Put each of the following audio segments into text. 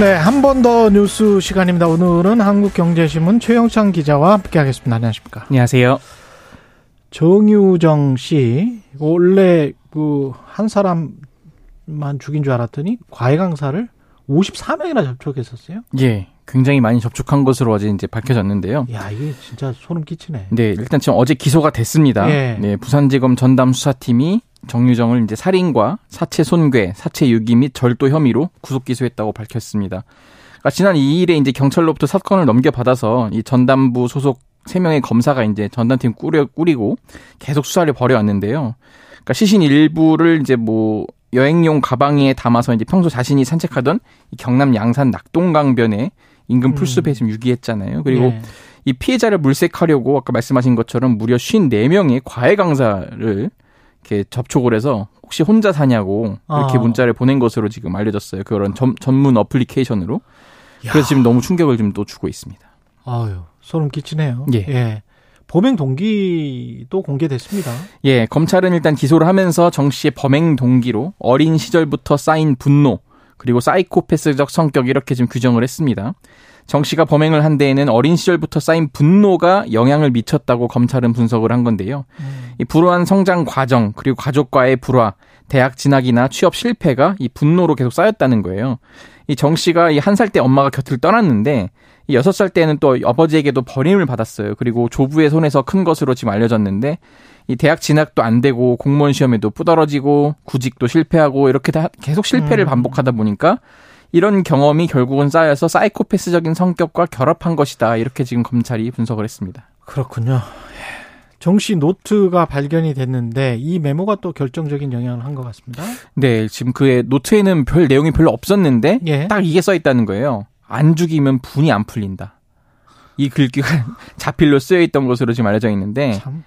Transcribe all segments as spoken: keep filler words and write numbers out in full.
네, 한 번 더 뉴스 시간입니다. 오늘은 한국경제신문 최형창 기자와 함께하겠습니다. 안녕하십니까? 안녕하세요. 정유정 씨, 원래 그 한 사람만 죽인 줄 알았더니 과외 강사를 오십사 명이나 접촉했었어요? 예, 굉장히 많이 접촉한 것으로 어제 이제 밝혀졌는데요. 야, 이게 진짜 소름 끼치네. 네, 일단 지금 어제 기소가 됐습니다. 예. 네, 부산지검 전담 수사팀이 정유정을 이제 살인과 사체 손괴, 사체 유기 및 절도 혐의로 구속 기소했다고 밝혔습니다. 그러니까 지난 이 일에 이제 경찰로부터 사건을 넘겨받아서 이 전담부 소속 세 명의 검사가 이제 전담팀 꾸려, 꾸리고 계속 수사를 벌여왔는데요. 그러니까 시신 일부를 이제 뭐 여행용 가방에 담아서 이제 평소 자신이 산책하던 이 경남 양산 낙동강변에 인근 풀숲에 지금 유기했잖아요. 그리고 네. 이 피해자를 물색하려고 아까 말씀하신 것처럼 무려 오십사 명의 과외 강사를 이렇게 접촉을 해서 혹시 혼자 사냐고 이렇게 아. 문자를 보낸 것으로 지금 알려졌어요. 그런 점, 전문 어플리케이션으로. 야. 그래서 지금 너무 충격을 좀 또 주고 있습니다. 아유, 소름 끼치네요. 예. 예. 범행 동기도 공개됐습니다. 예, 검찰은 일단 기소를 하면서 정 씨의 범행 동기로 어린 시절부터 쌓인 분노 그리고 사이코패스적 성격 이렇게 지금 규정을 했습니다. 정 씨가 범행을 한 데에는 어린 시절부터 쌓인 분노가 영향을 미쳤다고 검찰은 분석을 한 건데요. 음. 이 불우한 성장 과정 그리고 가족과의 불화, 대학 진학이나 취업 실패가 이 분노로 계속 쌓였다는 거예요. 이 정 씨가 이 한 살 때 엄마가 곁을 떠났는데 이 여섯 살 때는 또 아버지에게도 버림을 받았어요. 그리고 조부의 손에서 큰 것으로 지금 알려졌는데 이 대학 진학도 안 되고 공무원 시험에도 뿌더러지고 구직도 실패하고 이렇게 다 계속 실패를 음. 반복하다 보니까 이런 경험이 결국은 쌓여서 사이코패스적인 성격과 결합한 것이다. 이렇게 지금 검찰이 분석을 했습니다. 그렇군요. 정 씨 노트가 발견이 됐는데 이 메모가 또 결정적인 영향을 한 것 같습니다. 네, 지금 그의 노트에는 별 내용이 별로 없었는데 예. 딱 이게 써 있다는 거예요. 안 죽이면 분이 안 풀린다. 이 글귀가 자필로 쓰여 있던 것으로 지금 알려져 있는데 참.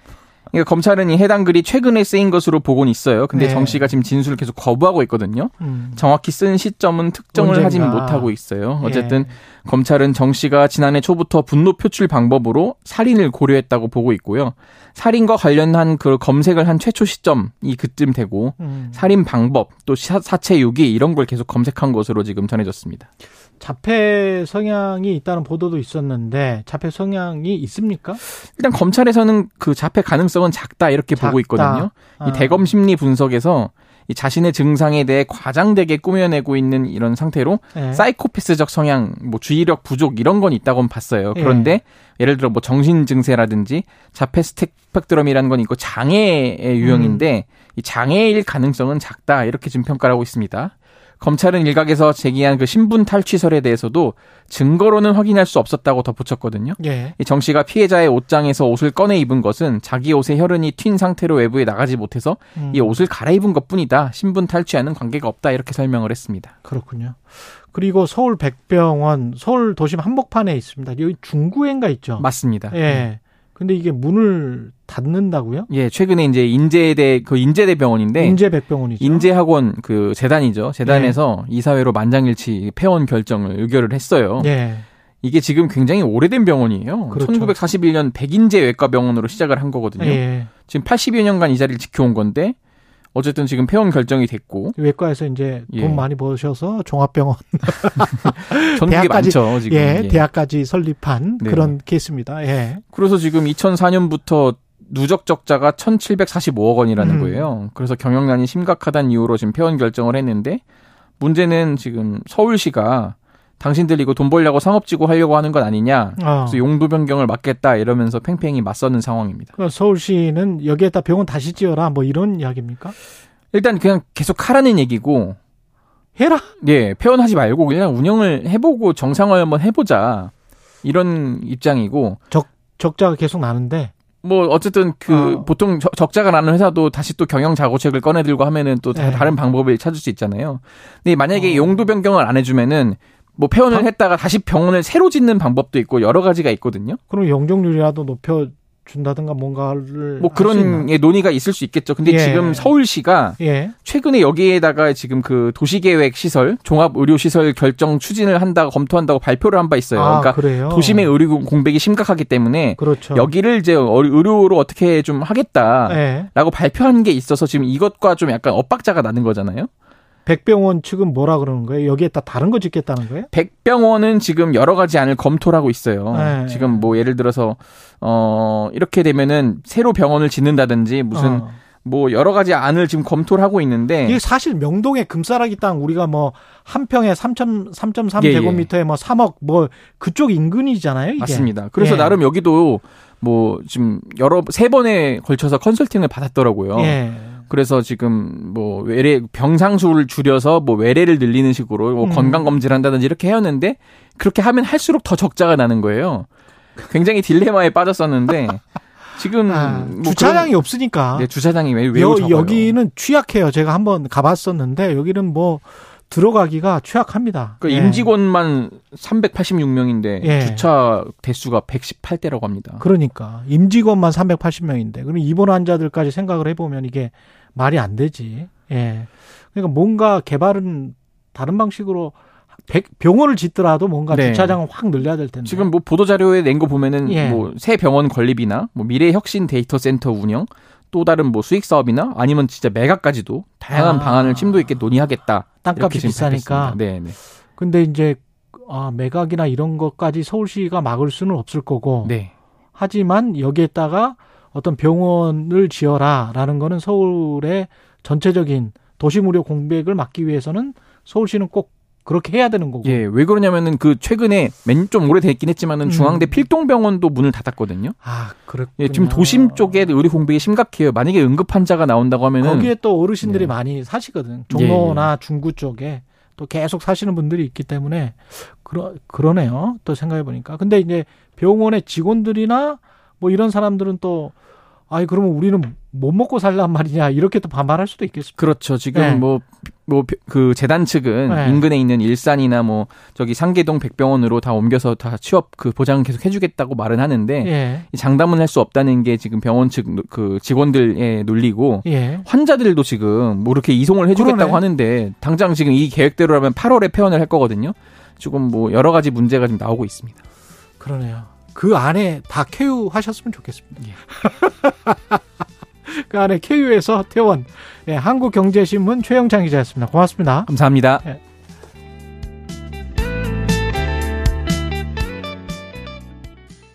그러니까 검찰은 이 해당 글이 최근에 쓰인 것으로 보고는 있어요. 근데 네. 정 씨가 지금 진술을 계속 거부하고 있거든요. 음. 정확히 쓴 시점은 특정을 언젠가. 하진 못하고 있어요. 어쨌든 예. 검찰은 정 씨가 지난해 초부터 분노 표출 방법으로 살인을 고려했다고 보고 있고요. 살인과 관련한 그 검색을 한 최초 시점이 그쯤 되고 음. 살인 방법 또 사체 유기 이런 걸 계속 검색한 것으로 지금 전해졌습니다. 자폐 성향이 있다는 보도도 있었는데 자폐 성향이 있습니까? 일단 검찰에서는 그 자폐 가능성은 작다 이렇게 작다. 보고 있거든요. 아. 이 대검 심리 분석에서 이 자신의 증상에 대해 과장되게 꾸며내고 있는 이런 상태로 예. 사이코패스적 성향, 뭐 주의력 부족 이런 건 있다고는 봤어요. 그런데 예. 예를 들어 뭐 정신 증세라든지 자폐 스펙트럼이라는 건 있고 장애의 유형인데 음. 이 장애일 가능성은 작다 이렇게 지금 평가를 하고 있습니다. 검찰은 일각에서 제기한 그 신분 탈취설에 대해서도 증거로는 확인할 수 없었다고 덧붙였거든요. 예. 정 씨가 피해자의 옷장에서 옷을 꺼내 입은 것은 자기 옷의 혈흔이 튄 상태로 외부에 나가지 못해서 음. 이 옷을 갈아입은 것뿐이다. 신분 탈취와는 관계가 없다. 이렇게 설명을 했습니다. 그렇군요. 그리고 서울 백병원, 서울 도심 한복판에 있습니다. 여기 중구엔가 있죠? 맞습니다. 예. 네. 근데 이게 문을 닫는다고요? 예, 최근에 이제 인제대 그 인제대 병원인데 인제 백병원이죠. 인제학원 그 재단이죠. 재단에서 예. 이사회로 만장일치 폐원 결정을 의결을 했어요. 예. 이게 지금 굉장히 오래된 병원이에요. 그렇죠. 천구백사십일 년 백인제 외과 병원으로 시작을 한 거거든요. 예. 지금 팔십여 년간 이 자리를 지켜온 건데 어쨌든 지금 폐원 결정이 됐고 외과에서 이제 돈 예. 많이 버셔서 종합병원 대학까지 많죠, 지금. 예, 예. 대학까지 설립한 네. 그런 케이스입니다. 예. 그래서 지금 이천사 년부터 누적 적자가 천칠백사십오억 원이라는 음. 거예요. 그래서 경영난이 심각하다는 이유로 지금 폐원 결정을 했는데 문제는 지금 서울시가 당신들 이거 돈 벌려고 상업지구 하려고 하는 건 아니냐. 어. 그래서 용도 변경을 막겠다 이러면서 팽팽히 맞서는 상황입니다. 그럼 서울시는 여기에다 병원 다시 지어라 뭐 이런 이야기입니까? 일단 그냥 계속 하라는 얘기고. 해라. 예, 폐원하지 말고 그냥 운영을 해보고 정상화 한번 해보자. 이런 입장이고. 적, 적자가 계속 나는데. 뭐 어쨌든 그 어. 보통 적, 적자가 나는 회사도 다시 또 경영 자구책을 꺼내들고 하면은 또 다, 다른 방법을 찾을 수 있잖아요. 근데 만약에 어. 용도 변경을 안 해주면은. 뭐 폐원을 했다가 다시 병원을 새로 짓는 방법도 있고 여러 가지가 있거든요. 그럼 용적률이라도 높여 준다든가 뭔가를 뭐 그런 예, 논의가 있을 수 있겠죠. 근데 예. 지금 서울시가 예. 최근에 여기에다가 지금 그 도시계획 시설, 종합 의료 시설 결정 추진을 한다고 검토한다고 발표를 한 바 있어요. 아, 그러니까 그래요? 도심의 의료 공백이 심각하기 때문에 그렇죠. 여기를 이제 의료로 어떻게 좀 하겠다라고 예. 발표한 게 있어서 지금 이것과 좀 약간 엇박자가 나는 거잖아요. 백병원 측은 뭐라 그러는 거예요? 여기에다 다른 거 짓겠다는 거예요? 백병원은 지금 여러 가지 안을 검토를 하고 있어요. 네. 지금 뭐 예를 들어서 어 이렇게 되면은 새로 병원을 짓는다든지 무슨 어. 뭐 여러 가지 안을 지금 검토를 하고 있는데 이게 사실 명동의 금싸라기 땅 우리가 뭐 한 평에 삼 점 삼 제곱미터에 예, 예. 뭐 삼억 뭐 그쪽 인근이잖아요. 이게. 맞습니다. 그래서 예. 나름 여기도 뭐 지금 여러 세 번에 걸쳐서 컨설팅을 받았더라고요. 예. 그래서 지금 뭐 외래 병상 수를 줄여서 뭐 외래를 늘리는 식으로 뭐 음. 건강 검진을 한다든지 이렇게 해왔는데 그렇게 하면 할수록 더 적자가 나는 거예요. 굉장히 딜레마에 빠졌었는데 지금 아, 뭐 주차장이 그런, 없으니까 네, 주차장이 매우 여, 적어요. 여기는 취약해요. 제가 한번 가봤었는데 여기는 뭐 들어가기가 취약합니다. 그러니까 예. 임직원만 삼백팔십육 명인데 예. 주차 대수가 백십팔 대라고 합니다. 그러니까 임직원만 삼백팔십 명인데 그럼 입원 환자들까지 생각을 해보면 이게 말이 안 되지. 예. 그러니까 뭔가 개발은 다른 방식으로 병원을 짓더라도 뭔가 네. 주차장을 확 늘려야 될 텐데. 지금 뭐 보도자료에 낸 거 보면은 예. 뭐 새 병원 건립이나 뭐 미래혁신 데이터센터 운영 또 다른 뭐 수익 사업이나 아니면 진짜 매각까지도 다양한 아, 방안을 심도 있게 논의하겠다. 땅값이 비싸니까. 네, 네. 근데 이제 아, 매각이나 이런 것까지 서울시가 막을 수는 없을 거고. 네. 하지만 여기에다가 어떤 병원을 지어라라는 거는 서울의 전체적인 도심 의료 공백을 막기 위해서는 서울시는 꼭 그렇게 해야 되는 거고. 예, 왜 그러냐면은 그 최근에 좀 오래됐긴 했지만은 중앙대 음. 필동병원도 문을 닫았거든요. 아, 그렇군요. 예, 지금 도심 쪽에 의료 공백이 심각해요. 만약에 응급 환자가 나온다고 하면은 거기에 또 어르신들이 예. 많이 사시거든. 종로나 예. 중구 쪽에 또 계속 사시는 분들이 있기 때문에 그러 그러네요. 또 생각해 보니까. 근데 이제 병원의 직원들이나 뭐 이런 사람들은 또 아이 그러면 우리는 못 먹고 살란 말이냐 이렇게 또 반발할 수도 있겠습니다. 그렇죠. 지금 뭐 뭐 그 네. 재단 측은 네. 인근에 있는 일산이나 뭐 저기 상계동 백병원으로 다 옮겨서 다 취업 그 보장 계속 해주겠다고 말은 하는데 네. 장담은 할 수 없다는 게 지금 병원 측 그 직원들의 논리고 네. 환자들도 지금 뭐 이렇게 이송을 해주겠다고 그러네. 하는데 당장 지금 이 계획대로라면 팔월에 폐원을 할 거거든요. 지금 뭐 여러 가지 문제가 지금 나오고 있습니다. 그러네요. 그 안에 다 쾌유하셨으면 좋겠습니다. 예. 그 안에 케이유에서 퇴원. 네, 한국경제신문 최형창 기자였습니다. 고맙습니다. 감사합니다. 네.